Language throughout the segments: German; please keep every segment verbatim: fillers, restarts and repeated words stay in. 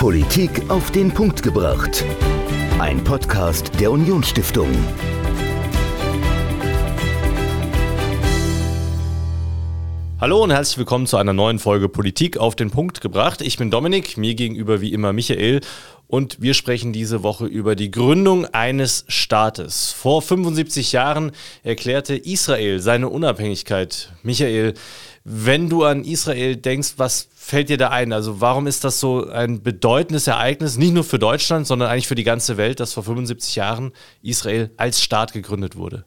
Politik auf den Punkt gebracht. Ein Podcast der Unionsstiftung. Hallo und herzlich willkommen zu einer neuen Folge Politik auf den Punkt gebracht. Ich bin Dominik, mir gegenüber wie immer Michael und wir sprechen diese Woche über die Gründung eines Staates. Vor fünfundsiebzig Jahren erklärte Israel seine Unabhängigkeit. Michael, wenn du an Israel denkst, was fällt dir da ein? Also warum ist das so ein bedeutendes Ereignis, nicht nur für Deutschland, sondern eigentlich für die ganze Welt, dass vor fünfundsiebzig Jahren Israel als Staat gegründet wurde?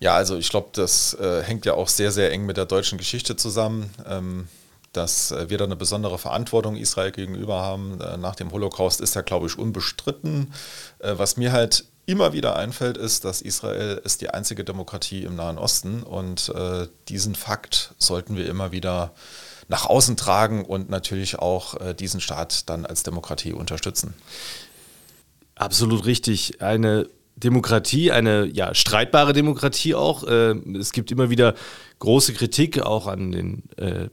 Ja, also ich glaube, das äh, hängt ja auch sehr, sehr eng mit der deutschen Geschichte zusammen, ähm, dass äh, wir da eine besondere Verantwortung Israel gegenüber haben. Äh, nach dem Holocaust ist ja, glaube ich, unbestritten. Äh, was mir halt immer wieder einfällt, ist, dass Israel ist die einzige Demokratie im Nahen Osten und äh, diesen Fakt sollten wir immer wieder nach außen tragen und natürlich auch äh, diesen Staat dann als Demokratie unterstützen. Absolut richtig. Eine Demokratie, eine ja, streitbare Demokratie auch. Es gibt immer wieder große Kritik auch an den,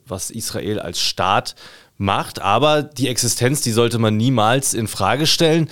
was Israel als Staat macht, aber die Existenz, die sollte man niemals in Frage stellen.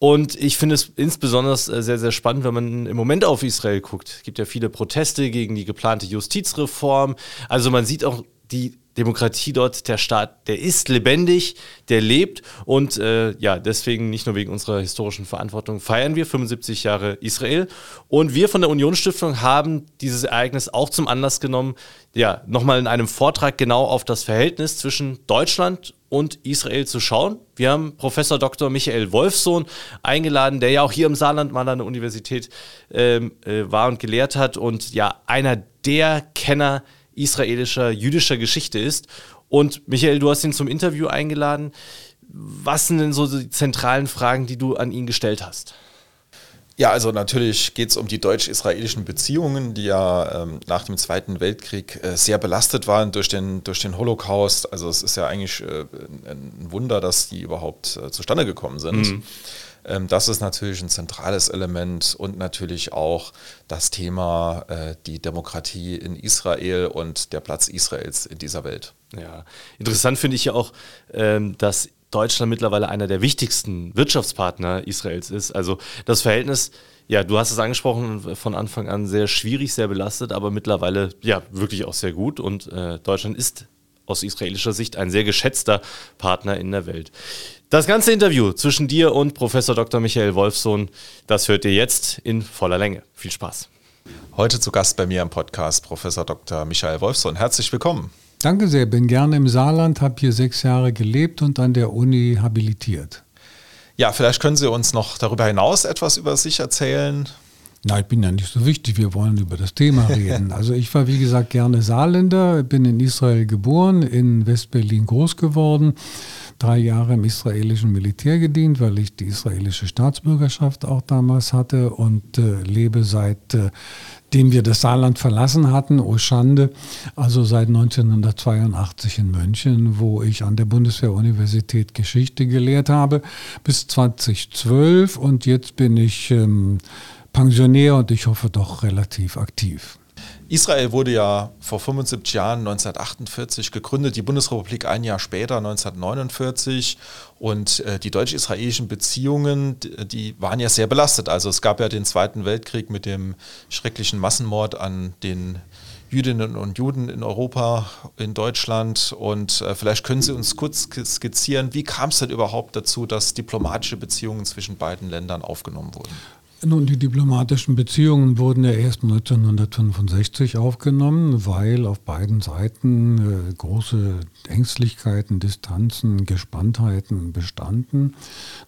Und ich finde es insbesondere sehr, sehr spannend, wenn man im Moment auf Israel guckt. Es gibt ja viele Proteste gegen die geplante Justizreform. Also man sieht auch die Demokratie dort, der Staat, der ist lebendig, der lebt und äh, ja, deswegen nicht nur wegen unserer historischen Verantwortung feiern wir fünfundsiebzig Jahre Israel und wir von der Unionsstiftung haben dieses Ereignis auch zum Anlass genommen, ja, nochmal in einem Vortrag genau auf das Verhältnis zwischen Deutschland und Israel zu schauen. Wir haben Professor Doktor Michael Wolffsohn eingeladen, der ja auch hier im Saarland mal an der Universität ähm, äh, war und gelehrt hat und ja, einer der Kenner israelischer, jüdischer Geschichte ist. Und Michael, du hast ihn zum Interview eingeladen. Was sind denn so die zentralen Fragen, die du an ihn gestellt hast? Ja, also natürlich geht es um die deutsch-israelischen Beziehungen, die ja ähm, nach dem Zweiten Weltkrieg äh, sehr belastet waren durch den, durch den Holocaust. Also es ist ja eigentlich äh, ein Wunder, dass die überhaupt äh, zustande gekommen sind. Mhm. Ähm, das ist natürlich ein zentrales Element und natürlich auch das Thema äh, die Demokratie in Israel und der Platz Israels in dieser Welt. Ja, interessant finde ich ja auch, ähm, dass Deutschland mittlerweile einer der wichtigsten Wirtschaftspartner Israels ist. Also das Verhältnis, ja, du hast es angesprochen, von Anfang an sehr schwierig, sehr belastet, aber mittlerweile ja wirklich auch sehr gut. Und äh, Deutschland ist aus israelischer Sicht ein sehr geschätzter Partner in der Welt. Das ganze Interview zwischen dir und Professor Doktor Michael Wolffsohn, das hört ihr jetzt in voller Länge. Viel Spaß. Heute zu Gast bei mir im Podcast Professor Doktor Michael Wolffsohn. Herzlich willkommen. Danke sehr, bin gerne im Saarland, habe hier sechs Jahre gelebt und an der Uni habilitiert. Ja, vielleicht können Sie uns noch darüber hinaus etwas über sich erzählen. Na, ich bin ja nicht so wichtig, wir wollen über das Thema reden. Also ich war, wie gesagt, gerne Saarländer, bin in Israel geboren, in West-Berlin groß geworden, drei Jahre im israelischen Militär gedient, weil ich die israelische Staatsbürgerschaft auch damals hatte und äh, lebe seit... Äh, dem wir das Saarland verlassen hatten, oh Schande, also seit neunzehnhundertzweiundachtzig in München, wo ich an der Bundeswehr-Universität Geschichte gelehrt habe, bis zweitausendzwölf und jetzt bin ich ähm, Pensionär und ich hoffe doch relativ aktiv. Israel wurde ja vor fünfundsiebzig Jahren, neunzehnhundertachtundvierzig, gegründet, die Bundesrepublik ein Jahr später, neunzehnhundertneunundvierzig. Und äh, die deutsch-israelischen Beziehungen, die, die waren ja sehr belastet. Also es gab ja den Zweiten Weltkrieg mit dem schrecklichen Massenmord an den Jüdinnen und Juden in Europa, in Deutschland. Und äh, vielleicht können Sie uns kurz skizzieren, wie kam es denn überhaupt dazu, dass diplomatische Beziehungen zwischen beiden Ländern aufgenommen wurden? Nun, die diplomatischen Beziehungen wurden ja erst neunzehnhundertfünfundsechzig aufgenommen, weil auf beiden Seiten äh, große Ängstlichkeiten, Distanzen, Gespanntheiten bestanden.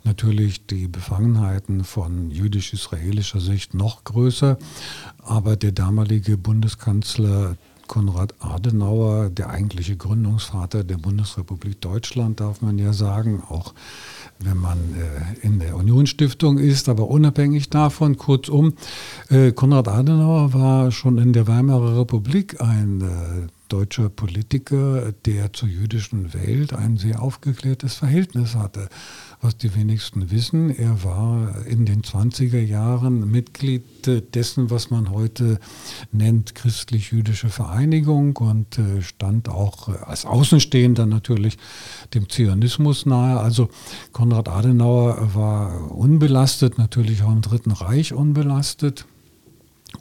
Natürlich die Befangenheiten von jüdisch-israelischer Sicht noch größer, aber der damalige Bundeskanzler Konrad Adenauer, der eigentliche Gründungsvater der Bundesrepublik Deutschland, darf man ja sagen, auch wenn man äh, in der Unionsstiftung ist, aber unabhängig davon, kurzum, äh, Konrad Adenauer war schon in der Weimarer Republik ein äh, deutscher Politiker, der zur jüdischen Welt ein sehr aufgeklärtes Verhältnis hatte. Was die wenigsten wissen, er war in den zwanziger Jahren Mitglied dessen, was man heute nennt christlich-jüdische Vereinigung, und stand auch als Außenstehender natürlich dem Zionismus nahe. Also Konrad Adenauer war unbelastet, natürlich auch im Dritten Reich unbelastet,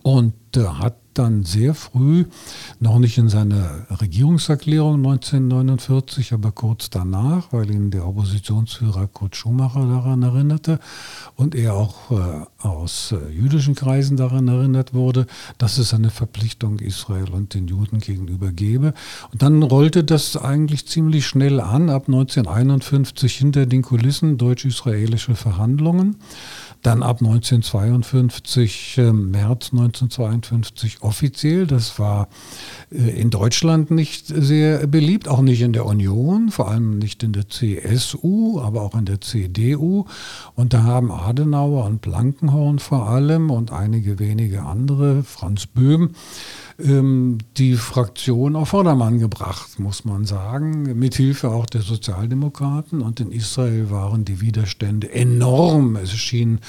und hat dann sehr früh, noch nicht in seiner Regierungserklärung neunzehnhundertneunundvierzig, aber kurz danach, weil ihn der Oppositionsführer Kurt Schumacher daran erinnerte und er auch äh, aus äh, jüdischen Kreisen daran erinnert wurde, dass es eine Verpflichtung Israel und den Juden gegenüber gebe. Und dann rollte das eigentlich ziemlich schnell an, ab neunzehnhunderteinundfünfzig hinter den Kulissen deutsch-israelische Verhandlungen, dann ab neunzehnhundertzweiundfünfzig, äh, März neunzehnhundertzweiundfünfzig offiziell. Das war in Deutschland nicht sehr beliebt, auch nicht in der Union, vor allem nicht in der C S U, aber auch in der C D U. Und da haben Adenauer und Blankenhorn vor allem und einige wenige andere, Franz Böhm, die Fraktion auf Vordermann gebracht, muss man sagen, mit Hilfe auch der Sozialdemokraten. Und in Israel waren die Widerstände enorm. Es schien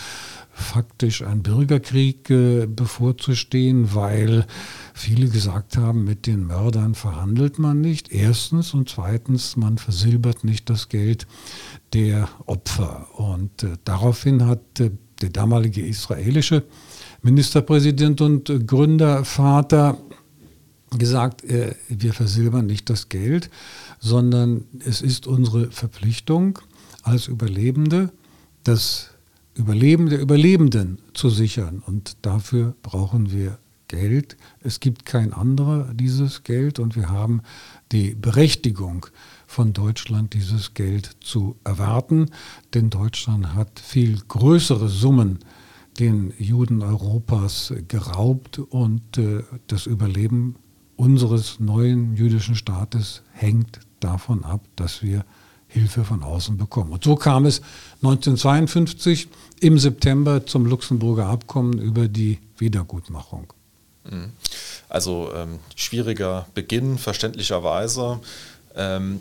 faktisch ein Bürgerkrieg äh, bevorzustehen, weil viele gesagt haben, mit den Mördern verhandelt man nicht, erstens, und zweitens, man versilbert nicht das Geld der Opfer. Und äh, daraufhin hat äh, der damalige israelische Ministerpräsident und äh, Gründervater gesagt, äh, wir versilbern nicht das Geld, sondern es ist unsere Verpflichtung als Überlebende, das Überleben der Überlebenden zu sichern, und dafür brauchen wir Geld. Es gibt kein anderer dieses Geld, und wir haben die Berechtigung von Deutschland, dieses Geld zu erwarten, denn Deutschland hat viel größere Summen den Juden Europas geraubt, und äh, das Überleben unseres neuen jüdischen Staates hängt davon ab, dass wir Hilfe von außen bekommen. Und so kam es neunzehnhundertzweiundfünfzig im September zum Luxemburger Abkommen über die Wiedergutmachung. Also ähm, schwieriger Beginn, verständlicherweise. Ähm,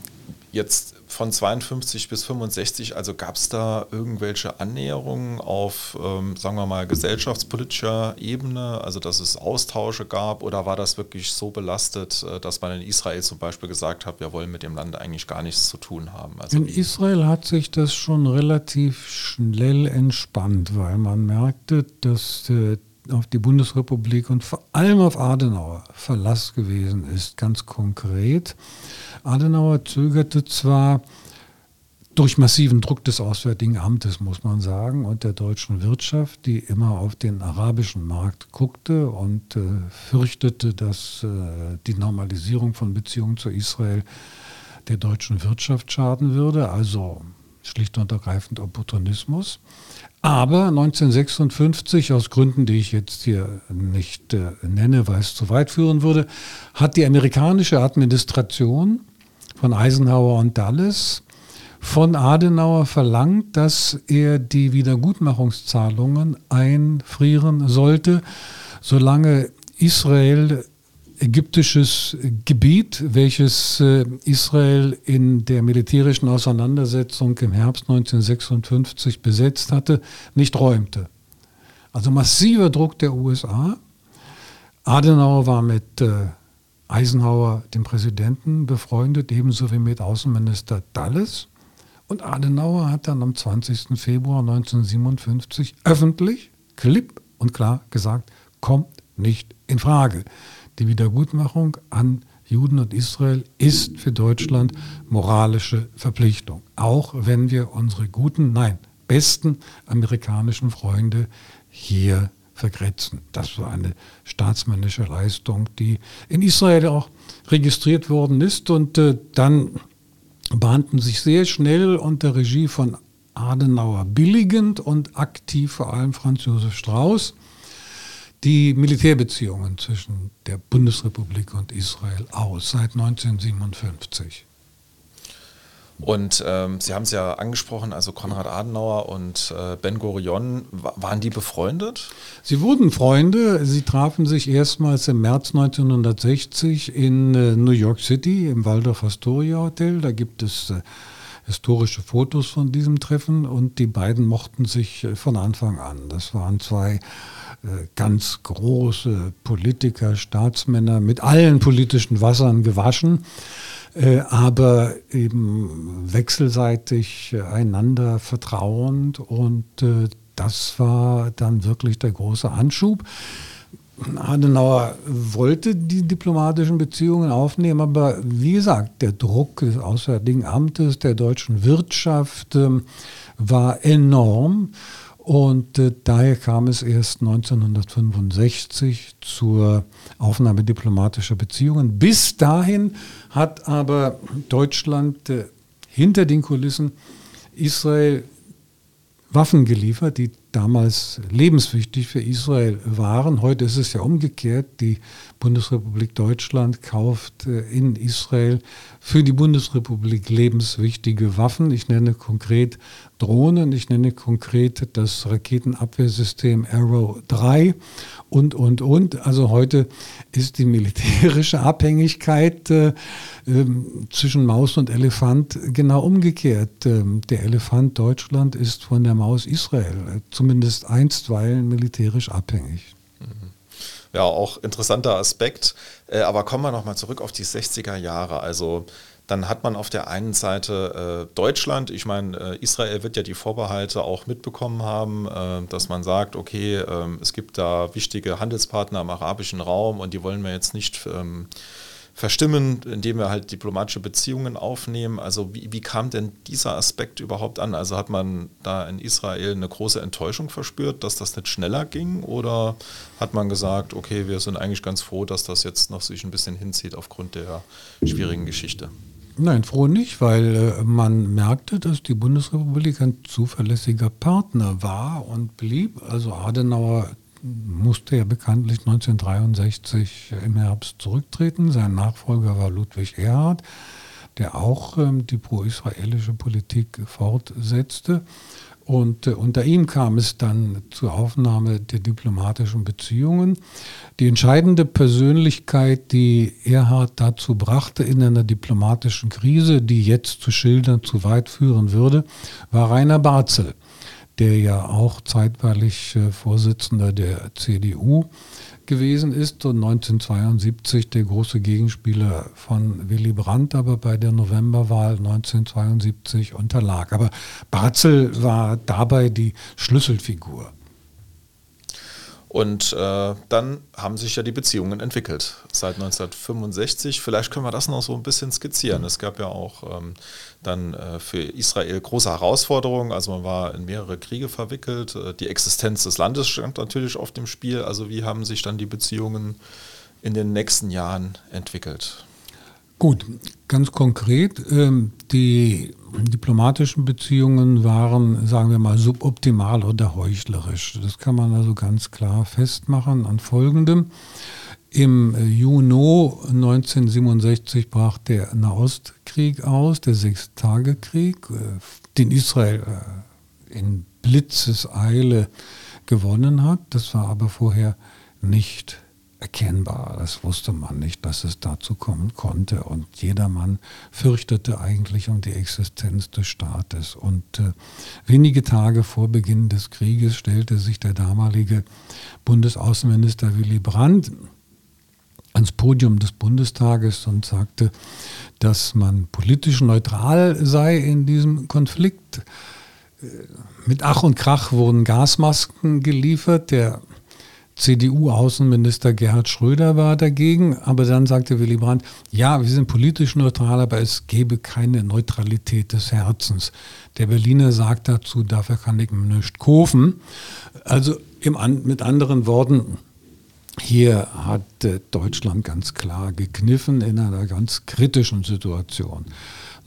jetzt von zweiundfünfzig bis fünfundsechzig, also gab es da irgendwelche Annäherungen auf, ähm, sagen wir mal, gesellschaftspolitischer Ebene, also dass es Austausche gab, oder war das wirklich so belastet, dass man in Israel zum Beispiel gesagt hat, wir wollen mit dem Land eigentlich gar nichts zu tun haben? Also in Israel hat sich das schon relativ schnell entspannt, weil man merkte, dass äh, auf die Bundesrepublik und vor allem auf Adenauer Verlass gewesen ist, ganz konkret. Adenauer zögerte zwar durch massiven Druck des Auswärtigen Amtes, muss man sagen, und der deutschen Wirtschaft, die immer auf den arabischen Markt guckte und äh, fürchtete, dass äh, die Normalisierung von Beziehungen zu Israel der deutschen Wirtschaft schaden würde, also schlicht und ergreifend Opportunismus. Aber neunzehnhundertsechsundfünfzig, aus Gründen, die ich jetzt hier nicht äh, nenne, weil es zu weit führen würde, hat die amerikanische Administration von Eisenhower und Dulles von Adenauer verlangt, dass er die Wiedergutmachungszahlungen einfrieren sollte, solange Israel ägyptisches Gebiet, welches Israel in der militärischen Auseinandersetzung im Herbst neunzehnhundertsechsundfünfzig besetzt hatte, nicht räumte. Also massiver Druck der U S A. Adenauer war mit Eisenhower, dem Präsidenten, befreundet, ebenso wie mit Außenminister Dulles. Und Adenauer hat dann am zwanzigsten Februar neunzehnhundertsiebenundfünfzig öffentlich, klipp und klar gesagt, kommt nicht in Frage. Die Wiedergutmachung an Juden und Israel ist für Deutschland moralische Verpflichtung, auch wenn wir unsere guten, nein, besten amerikanischen Freunde hier vergrätzen. Das war eine staatsmännische Leistung, die in Israel auch registriert worden ist, und äh, dann bahnten sich sehr schnell unter Regie von Adenauer billigend und aktiv vor allem Franz Josef Strauß die Militärbeziehungen zwischen der Bundesrepublik und Israel aus, seit neunzehnhundertsiebenundfünfzig. Und ähm, Sie haben es ja angesprochen, also Konrad Adenauer und äh, Ben-Gurion, wa- waren die befreundet? Sie wurden Freunde. Sie trafen sich erstmals im März neunzehnhundertsechzig in äh, New York City im Waldorf Astoria Hotel. Da gibt es äh, historische Fotos von diesem Treffen und die beiden mochten sich äh, von Anfang an. Das waren zwei äh, ganz große Politiker, Staatsmänner mit allen politischen Wassern gewaschen. Aber eben wechselseitig einander vertrauend und das war dann wirklich der große Anschub. Adenauer wollte die diplomatischen Beziehungen aufnehmen, aber wie gesagt, der Druck des Auswärtigen Amtes, der deutschen Wirtschaft war enorm. Und äh, daher kam es erst neunzehnhundertfünfundsechzig zur Aufnahme diplomatischer Beziehungen. Bis dahin hat aber Deutschland äh, hinter den Kulissen Israel Waffen geliefert, die damals lebenswichtig für Israel waren. Heute ist es ja umgekehrt. Die Bundesrepublik Deutschland kauft äh, in Israel für die Bundesrepublik lebenswichtige Waffen. Ich nenne konkret Drohnen, ich nenne konkret das Raketenabwehrsystem Arrow drei und, und, und. Also heute ist die militärische Abhängigkeit äh, äh, zwischen Maus und Elefant genau umgekehrt. Äh, der Elefant Deutschland ist von der Maus Israel, äh, zumindest einstweilen militärisch abhängig. Mhm. Ja, auch interessanter Aspekt. Äh, aber kommen wir nochmal zurück auf die sechziger Jahre. Also dann hat man auf der einen Seite äh, Deutschland, ich meine, äh, Israel wird ja die Vorbehalte auch mitbekommen haben, äh, dass man sagt, okay, äh, es gibt da wichtige Handelspartner im arabischen Raum und die wollen wir jetzt nicht ähm, verstimmen, indem wir halt diplomatische Beziehungen aufnehmen. Also wie, wie kam denn dieser Aspekt überhaupt an? Also hat man da in Israel eine große Enttäuschung verspürt, dass das nicht schneller ging? Oder hat man gesagt, okay, wir sind eigentlich ganz froh, dass das jetzt noch sich ein bisschen hinzieht aufgrund der schwierigen Geschichte? Nein, froh nicht, weil man merkte, dass die Bundesrepublik ein zuverlässiger Partner war und blieb. Also Adenauer musste ja bekanntlich neunzehnhundertdreiundsechzig im Herbst zurücktreten. Sein Nachfolger war Ludwig Erhard, der auch die pro-israelische Politik fortsetzte. Und unter ihm kam es dann zur Aufnahme der diplomatischen Beziehungen. Die entscheidende Persönlichkeit, die Erhard dazu brachte, in einer diplomatischen Krise, die jetzt zu schildern zu weit führen würde, war Rainer Barzel, der ja auch zeitweilig Vorsitzender der C D U gewesen ist und neunzehnhundertzweiundsiebzig der große Gegenspieler von Willy Brandt, aber bei der Novemberwahl neunzehnhundertzweiundsiebzig unterlag. Aber Barzel war dabei die Schlüsselfigur. Und äh, dann haben sich ja die Beziehungen entwickelt seit neunzehnhundertfünfundsechzig. Vielleicht können wir das noch so ein bisschen skizzieren. Es gab ja auch ähm, dann äh, für Israel große Herausforderungen. Also man war in mehrere Kriege verwickelt. Die Existenz des Landes stand natürlich auf dem Spiel. Also wie haben sich dann die Beziehungen in den nächsten Jahren entwickelt? Gut, ganz konkret, ähm, die diplomatischen Beziehungen waren, sagen wir mal, suboptimal oder heuchlerisch. Das kann man also ganz klar festmachen an Folgendem. Im Juni neunzehnhundertsiebenundsechzig brach der Nahostkrieg aus, der Sechstagekrieg, den Israel in Blitzeseile gewonnen hat. Das war aber vorher nicht erkennbar. Das wusste man nicht, dass es dazu kommen konnte. Und jedermann fürchtete eigentlich um die Existenz des Staates. Und äh, wenige Tage vor Beginn des Krieges stellte sich der damalige Bundesaußenminister Willy Brandt ans Podium des Bundestages und sagte, dass man politisch neutral sei in diesem Konflikt. Mit Ach und Krach wurden Gasmasken geliefert. Der C D U-Außenminister Gerhard Schröder war dagegen, aber dann sagte Willy Brandt, ja, wir sind politisch neutral, aber es gäbe keine Neutralität des Herzens. Der Berliner sagt dazu, dafür kann ich mir nicht kaufen. Also im, mit anderen Worten, hier hat Deutschland ganz klar gekniffen in einer ganz kritischen Situation.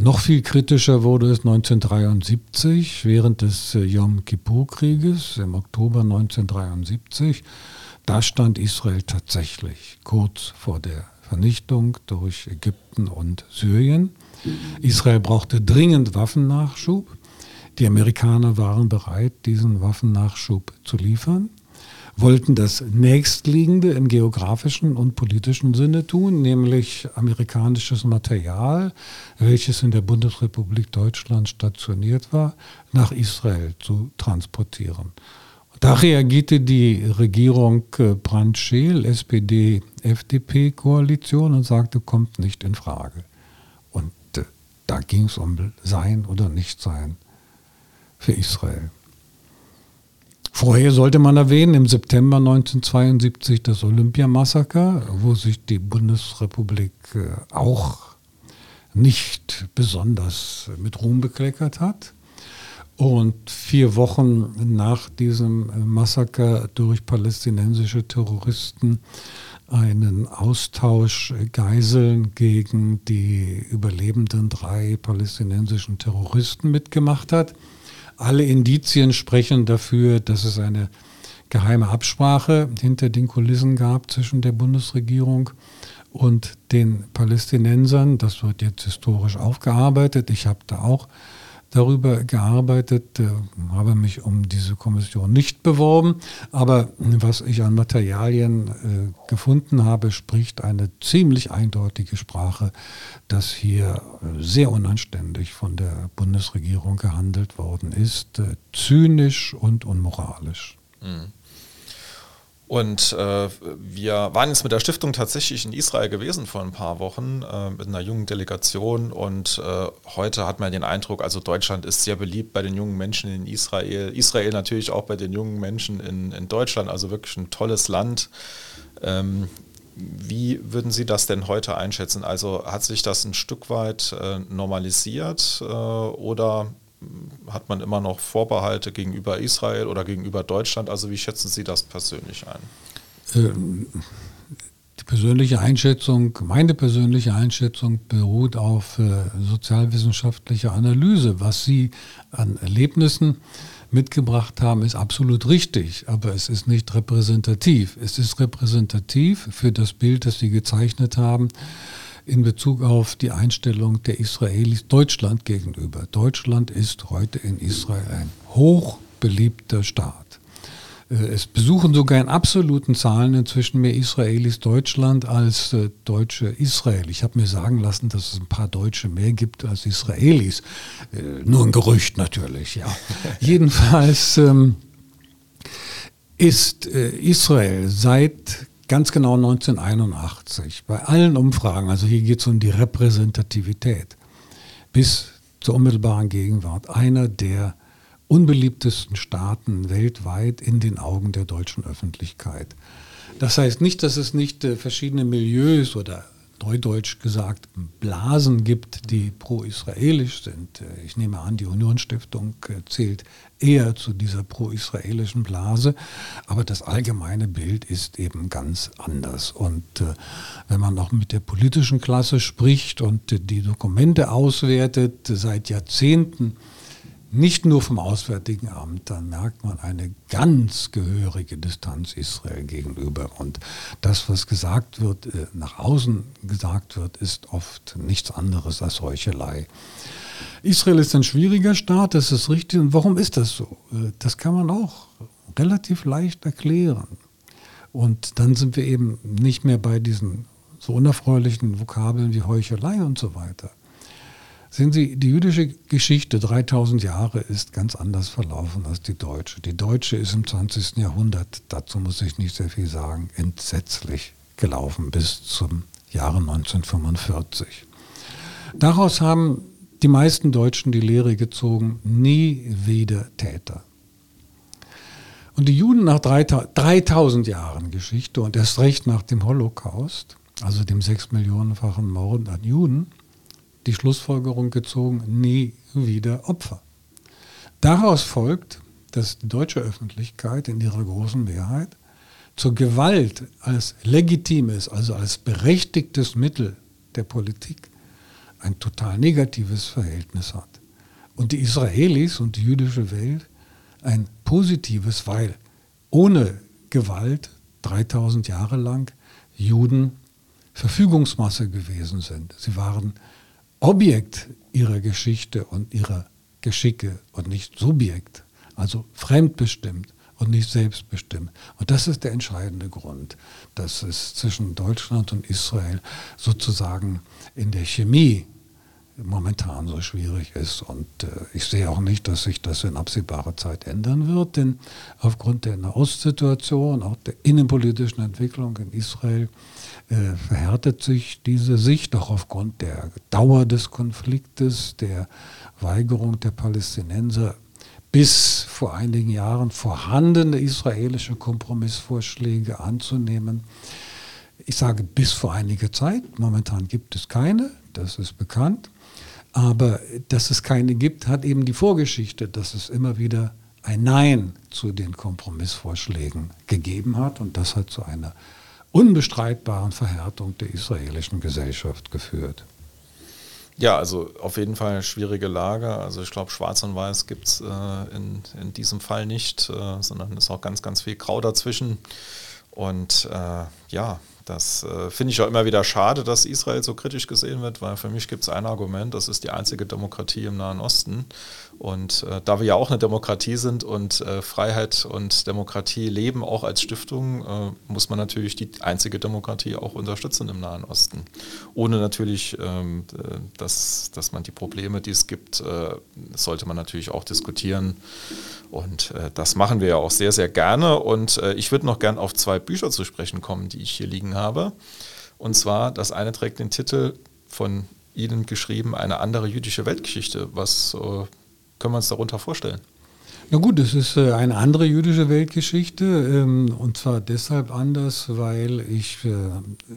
Noch viel kritischer wurde es neunzehnhundertdreiundsiebzig, während des Yom Kippur-Krieges im Oktober neunzehnhundertdreiundsiebzig. Da stand Israel tatsächlich kurz vor der Vernichtung durch Ägypten und Syrien. Israel brauchte dringend Waffennachschub. Die Amerikaner waren bereit, diesen Waffennachschub zu liefern, wollten das Nächstliegende im geografischen und politischen Sinne tun, nämlich amerikanisches Material, welches in der Bundesrepublik Deutschland stationiert war, nach Israel zu transportieren. Da reagierte die Regierung Brandt-Scheel, S P D-F D P-Koalition und sagte, kommt nicht in Frage. Und da ging es um Sein oder Nichtsein für Israel. Vorher sollte man erwähnen, im September neunzehnhundertzweiundsiebzig das Olympiamassaker, wo sich die Bundesrepublik auch nicht besonders mit Ruhm bekleckert hat. Und vier Wochen nach diesem Massaker durch palästinensische Terroristen einen Austausch Geiseln gegen die überlebenden drei palästinensischen Terroristen mitgemacht hat. Alle Indizien sprechen dafür, dass es eine geheime Absprache hinter den Kulissen gab zwischen der Bundesregierung und den Palästinensern. Das wird jetzt historisch aufgearbeitet. Ich habe da auch darüber gearbeitet, habe mich um diese Kommission nicht beworben. Aber was ich an Materialien gefunden habe, spricht eine ziemlich eindeutige Sprache, dass hier sehr unanständig von der Bundesregierung gehandelt worden ist, zynisch und unmoralisch. Mhm. Und äh, wir waren jetzt mit der Stiftung tatsächlich in Israel gewesen vor ein paar Wochen äh, mit einer jungen Delegation und äh, heute hat man den Eindruck, also Deutschland ist sehr beliebt bei den jungen Menschen in Israel, Israel natürlich auch bei den jungen Menschen in, in Deutschland, also wirklich ein tolles Land. Ähm, wie würden Sie das denn heute einschätzen? Also hat sich das ein Stück weit äh, normalisiert äh, oder hat man immer noch Vorbehalte gegenüber Israel oder gegenüber Deutschland? Also wie schätzen Sie das persönlich ein? Ähm, die persönliche Einschätzung, meine persönliche Einschätzung beruht auf äh, sozialwissenschaftlicher Analyse. Was Sie an Erlebnissen mitgebracht haben, ist absolut richtig, aber es ist nicht repräsentativ. Es ist repräsentativ für das Bild, das Sie gezeichnet haben, in Bezug auf die Einstellung der Israelis Deutschland gegenüber. Deutschland ist heute in Israel ein hochbeliebter Staat. Es besuchen sogar in absoluten Zahlen inzwischen mehr Israelis Deutschland als Deutsche Israel. Ich habe mir sagen lassen, dass es ein paar Deutsche mehr gibt als Israelis. Nur ein Gerücht natürlich, ja. Jedenfalls ähm, ist äh, Israel seit ganz genau neunzehnhunderteinundachtzig, bei allen Umfragen, also hier geht es um die Repräsentativität, bis zur unmittelbaren Gegenwart, einer der unbeliebtesten Staaten weltweit in den Augen der deutschen Öffentlichkeit. Das heißt nicht, dass es nicht verschiedene Milieus oder neudeutsch gesagt Blasen gibt, die pro-israelisch sind. Ich nehme an, die Unionstiftung zählt eher zu dieser pro-israelischen Blase, aber das allgemeine Bild ist eben ganz anders. Und äh, wenn man noch mit der politischen Klasse spricht und äh, die Dokumente auswertet, seit Jahrzehnten, nicht nur vom Auswärtigen Amt, dann merkt man eine ganz gehörige Distanz Israel gegenüber. Und das, was gesagt wird, nach außen gesagt wird, ist oft nichts anderes als Heuchelei. Israel ist ein schwieriger Staat, das ist richtig. Und warum ist das so? Das kann man auch relativ leicht erklären. Und dann sind wir eben nicht mehr bei diesen so unerfreulichen Vokabeln wie Heuchelei und so weiter. Sehen Sie, die jüdische Geschichte dreitausend Jahre ist ganz anders verlaufen als die deutsche. Die deutsche ist im zwanzigsten Jahrhundert, dazu muss ich nicht sehr viel sagen, entsetzlich gelaufen bis zum Jahre neunzehnhundertfünfundvierzig. Daraus haben die meisten Deutschen die Lehre gezogen, nie wieder Täter. Und die Juden nach dreitausend Jahren Geschichte und erst recht nach dem Holocaust, also dem sechs Millionenfachen Mord an Juden, die Schlussfolgerung gezogen, nie wieder Opfer. Daraus folgt, dass die deutsche Öffentlichkeit in ihrer großen Mehrheit zur Gewalt als legitimes, also als berechtigtes Mittel der Politik ein total negatives Verhältnis hat. Und die Israelis und die jüdische Welt ein positives, weil ohne Gewalt dreitausend Jahre lang Juden Verfügungsmasse gewesen sind. Sie waren Objekt ihrer Geschichte und ihrer Geschicke und nicht Subjekt, also fremdbestimmt und nicht selbstbestimmt. Und das ist der entscheidende Grund, dass es zwischen Deutschland und Israel sozusagen in der Chemie momentan so schwierig ist. Und äh, ich sehe auch nicht, dass sich das in absehbarer Zeit ändern wird, denn aufgrund der Nahostsituation, auch der innenpolitischen Entwicklung in Israel, äh, verhärtet sich diese Sicht auch aufgrund der Dauer des Konfliktes, der Weigerung der Palästinenser, bis vor einigen Jahren vorhandene israelische Kompromissvorschläge anzunehmen. Ich sage bis vor einiger Zeit, momentan gibt es keine, das ist bekannt. Aber dass es keine gibt, hat eben die Vorgeschichte, dass es immer wieder ein Nein zu den Kompromissvorschlägen gegeben hat. Und das hat zu einer unbestreitbaren Verhärtung der israelischen Gesellschaft geführt. Ja, also auf jeden Fall schwierige Lage. Also ich glaube, schwarz und weiß gibt es äh, in, in diesem Fall nicht, äh, sondern es ist auch ganz, ganz viel Grau dazwischen. Und äh, ja, das äh, finde ich auch immer wieder schade, dass Israel so kritisch gesehen wird, weil für mich gibt es ein Argument, das ist die einzige Demokratie im Nahen Osten. Und äh, da wir ja auch eine Demokratie sind und äh, Freiheit und Demokratie leben, auch als Stiftung, äh, muss man natürlich die einzige Demokratie auch unterstützen im Nahen Osten. Ohne natürlich, ähm, dass, dass man die Probleme, die es gibt, äh, sollte man natürlich auch diskutieren. Und äh, das machen wir ja auch sehr, sehr gerne. Und äh, ich würde noch gern auf zwei Bücher zu sprechen kommen, die ich hier liegen habe. Und zwar, das eine trägt den Titel von Ihnen geschrieben, Eine andere jüdische Weltgeschichte. Was äh, können wir uns darunter vorstellen? Na gut, es ist äh, eine andere jüdische Weltgeschichte. Ähm, und zwar deshalb anders, weil ich äh,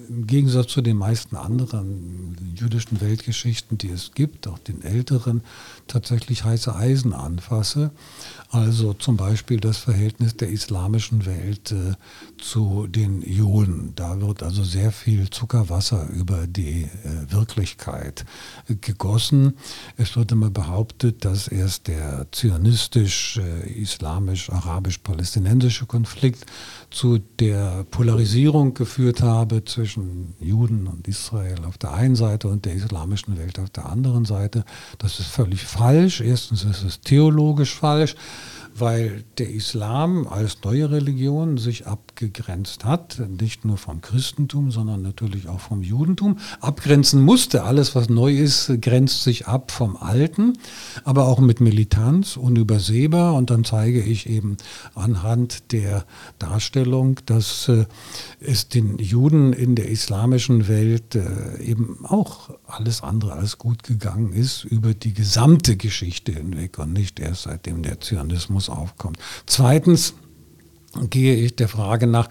im Gegensatz zu den meisten anderen jüdischen Weltgeschichten, die es gibt, auch den älteren, tatsächlich heiße Eisen anfasse. Also zum Beispiel das Verhältnis der islamischen Welt äh, zu den Juden. Da wird also sehr viel Zuckerwasser über die äh, Wirklichkeit äh, gegossen. Es wird immer behauptet, dass erst der zionistisch, äh, islamisch, arabisch, palästinensische Konflikt zu der Polarisierung geführt habe zwischen Juden und Israel auf der einen Seite und der islamischen Welt auf der anderen Seite. Das ist völlig falsch. Erstens ist es theologisch falsch, weil der Islam als neue Religion sich abgegrenzt hat, nicht nur vom Christentum, sondern natürlich auch vom Judentum. Abgrenzen musste, alles was neu ist, grenzt sich ab vom Alten, aber auch mit Militanz, unübersehbar. Und dann zeige ich eben anhand der Darstellung, dass äh, es den Juden in der islamischen Welt äh, eben auch alles andere als gut gegangen ist, über die gesamte Geschichte hinweg und nicht erst seitdem der Zionismus aufkommt. Zweitens gehe ich der Frage nach,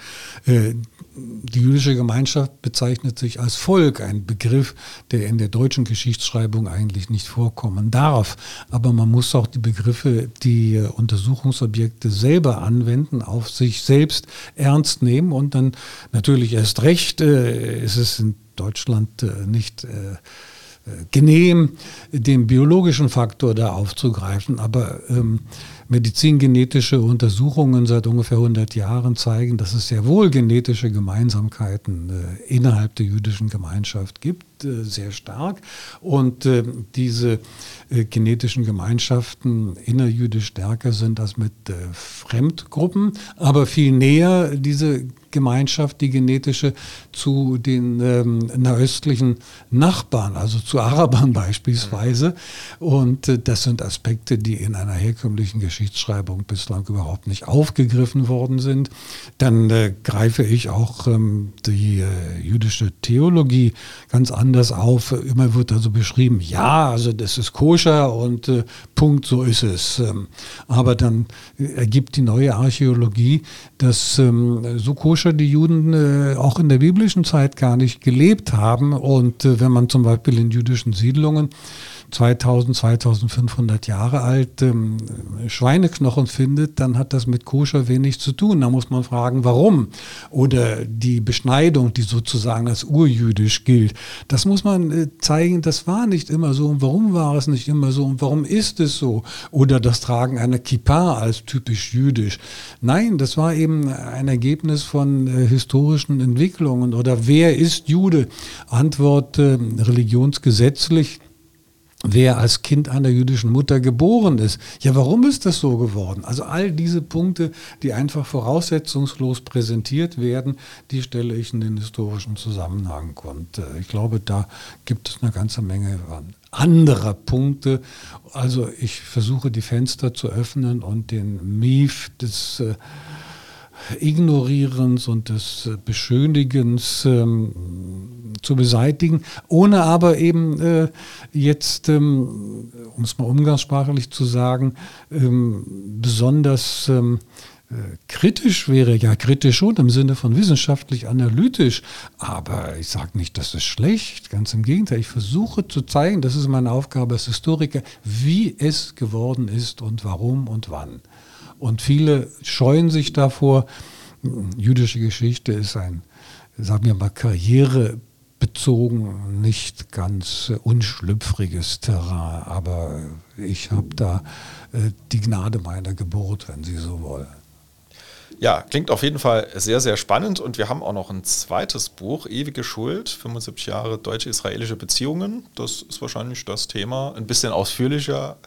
äh, die jüdische Gemeinschaft bezeichnet sich als Volk, ein Begriff, der in der deutschen Geschichtsschreibung eigentlich nicht vorkommen darf. Aber man muss auch die Begriffe, die äh, Untersuchungsobjekte selber anwenden, auf sich selbst ernst nehmen und dann natürlich erst recht äh, ist es in Deutschland äh, nicht äh, genehm, den biologischen Faktor da aufzugreifen, aber ähm, medizingenetische Untersuchungen seit ungefähr hundert Jahren zeigen, dass es sehr wohl genetische Gemeinsamkeiten äh, innerhalb der jüdischen Gemeinschaft gibt, äh, sehr stark. Und äh, diese äh, genetischen Gemeinschaften innerjüdisch stärker sind als mit äh, Fremdgruppen, aber viel näher diese Gemeinschaft, die genetische, zu den ähm, nahöstlichen Nachbarn, also zu Arabern beispielsweise. Und äh, das sind Aspekte, die in einer herkömmlichen Geschichtsschreibung bislang überhaupt nicht aufgegriffen worden sind. Dann äh, greife ich auch ähm, die äh, jüdische Theologie ganz anders auf. Immer wird also beschrieben, ja, also das ist koscher und äh, Punkt, so ist es. Ähm, aber dann äh, ergibt die neue Archäologie, dass ähm, so koscher die Juden äh, auch in der biblischen Zeit gar nicht gelebt haben. Und äh, wenn man zum Beispiel in jüdischen Siedlungen zweitausend, zweitausendfünfhundert Jahre alt ähm, Schweineknochen findet, dann hat das mit koscher wenig zu tun. Da muss man fragen, warum. Oder die Beschneidung, die sozusagen als urjüdisch gilt. Das muss man äh, zeigen, das war nicht immer so. Und warum war es nicht immer so? Und warum ist es so? Oder das Tragen einer Kippa als typisch jüdisch. Nein, das war eben ein Ergebnis von Von, äh, historischen Entwicklungen. Oder wer ist Jude? Antwort äh, religionsgesetzlich wer als Kind einer jüdischen Mutter geboren ist. Ja, warum ist das so geworden? Also all diese Punkte, die einfach voraussetzungslos präsentiert werden, die stelle ich in den historischen Zusammenhang. Und äh, ich glaube, da gibt es eine ganze Menge anderer Punkte. Also ich versuche, die Fenster zu öffnen und den Mief des äh, Ignorierens und des Beschönigens ähm, zu beseitigen, ohne aber eben äh, jetzt, ähm, um es mal umgangssprachlich zu sagen, ähm, besonders ähm, äh, kritisch wäre, ja kritisch schon im Sinne von wissenschaftlich-analytisch, aber ich sage nicht, das ist schlecht, ganz im Gegenteil, ich versuche zu zeigen, das ist meine Aufgabe als Historiker, wie es geworden ist und warum und wann. Und viele scheuen sich davor. Jüdische Geschichte ist ein, sagen wir mal, karrierebezogen, nicht ganz unschlüpfriges Terrain. Aber ich habe da äh, die Gnade meiner Geburt, wenn Sie so wollen. Ja, klingt auf jeden Fall sehr, sehr spannend. Und wir haben auch noch ein zweites Buch, Ewige Schuld, fünfundsiebzig Jahre deutsche-israelische Beziehungen. Das ist wahrscheinlich das Thema ein bisschen ausführlicher,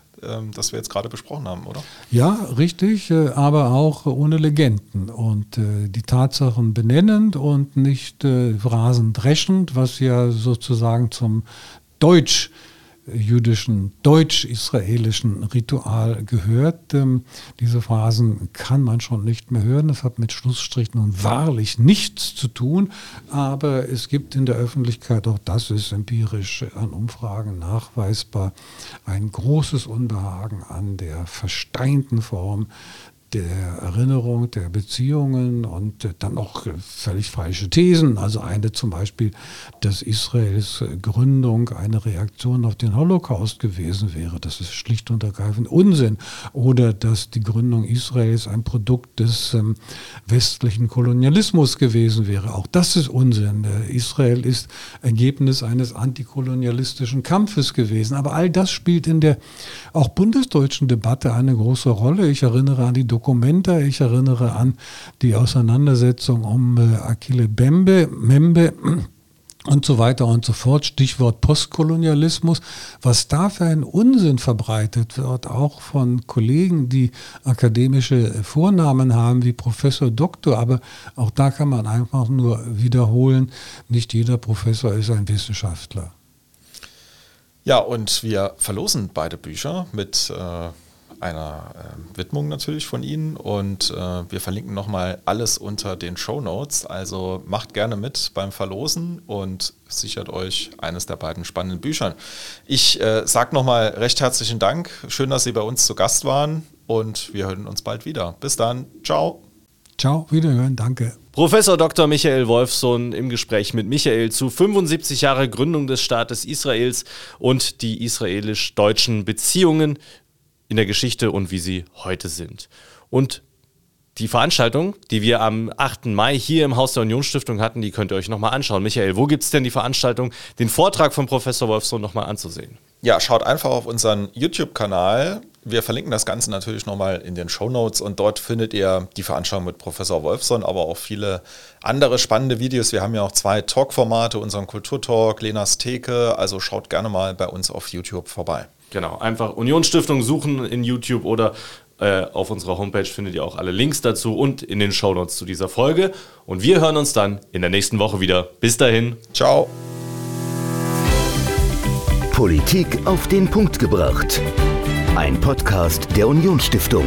das wir jetzt gerade besprochen haben, oder? Ja, richtig, aber auch ohne Legenden und die Tatsachen benennend und nicht rasend dreschend, was ja sozusagen zum Deutsch jüdischen, deutsch-israelischen Ritual gehört. Ähm, diese Phrasen kann man schon nicht mehr hören. Das hat mit Schlussstrich nun wahrlich nichts zu tun. Aber es gibt in der Öffentlichkeit, auch das ist empirisch an Umfragen nachweisbar, ein großes Unbehagen an der versteinten Form der Erinnerung, der Beziehungen und dann auch völlig falsche Thesen. Also eine zum Beispiel, dass Israels Gründung eine Reaktion auf den Holocaust gewesen wäre. Das ist schlicht und ergreifend Unsinn. Oder dass die Gründung Israels ein Produkt des ähm, westlichen Kolonialismus gewesen wäre. Auch das ist Unsinn. Israel ist Ergebnis eines antikolonialistischen Kampfes gewesen. Aber all das spielt in der auch bundesdeutschen Debatte eine große Rolle. Ich erinnere an die Dokumentation. Ich erinnere an die Auseinandersetzung um Achille Bembe, Membe und so weiter und so fort. Stichwort Postkolonialismus. Was da für ein Unsinn verbreitet wird, auch von Kollegen, die akademische Vornamen haben wie Professor, Doktor. Aber auch da kann man einfach nur wiederholen, nicht jeder Professor ist ein Wissenschaftler. Ja, und wir verlosen beide Bücher mit äh einer äh, Widmung natürlich von Ihnen und äh, wir verlinken nochmal alles unter den Shownotes, also macht gerne mit beim Verlosen und sichert euch eines der beiden spannenden Büchern. Ich äh, sage nochmal recht herzlichen Dank, schön, dass Sie bei uns zu Gast waren und wir hören uns bald wieder. Bis dann, ciao. Ciao, wiederhören, danke. Professor Doktor Michael Wolffsohn im Gespräch mit Michael zu fünfundsiebzig Jahre Gründung des Staates Israels und die israelisch-deutschen Beziehungen in der Geschichte und wie sie heute sind. Und die Veranstaltung, die wir am achten Mai hier im Haus der Unionsstiftung hatten, die könnt ihr euch nochmal anschauen. Michael, wo gibt es denn die Veranstaltung, den Vortrag von Professor Wolffsohn nochmal anzusehen? Ja, schaut einfach auf unseren YouTube-Kanal. Wir verlinken das Ganze natürlich nochmal in den Shownotes und dort findet ihr die Veranstaltung mit Professor Wolffsohn, aber auch viele andere spannende Videos. Wir haben ja auch zwei Talk-Formate, unseren Kulturtalk, Lenas Theke, also schaut gerne mal bei uns auf YouTube vorbei. Genau, einfach Unionsstiftung suchen in YouTube oder äh, auf unserer Homepage findet ihr auch alle Links dazu und in den Shownotes zu dieser Folge. Und wir hören uns dann in der nächsten Woche wieder. Bis dahin. Ciao. Politik auf den Punkt gebracht. Ein Podcast der Unionsstiftung.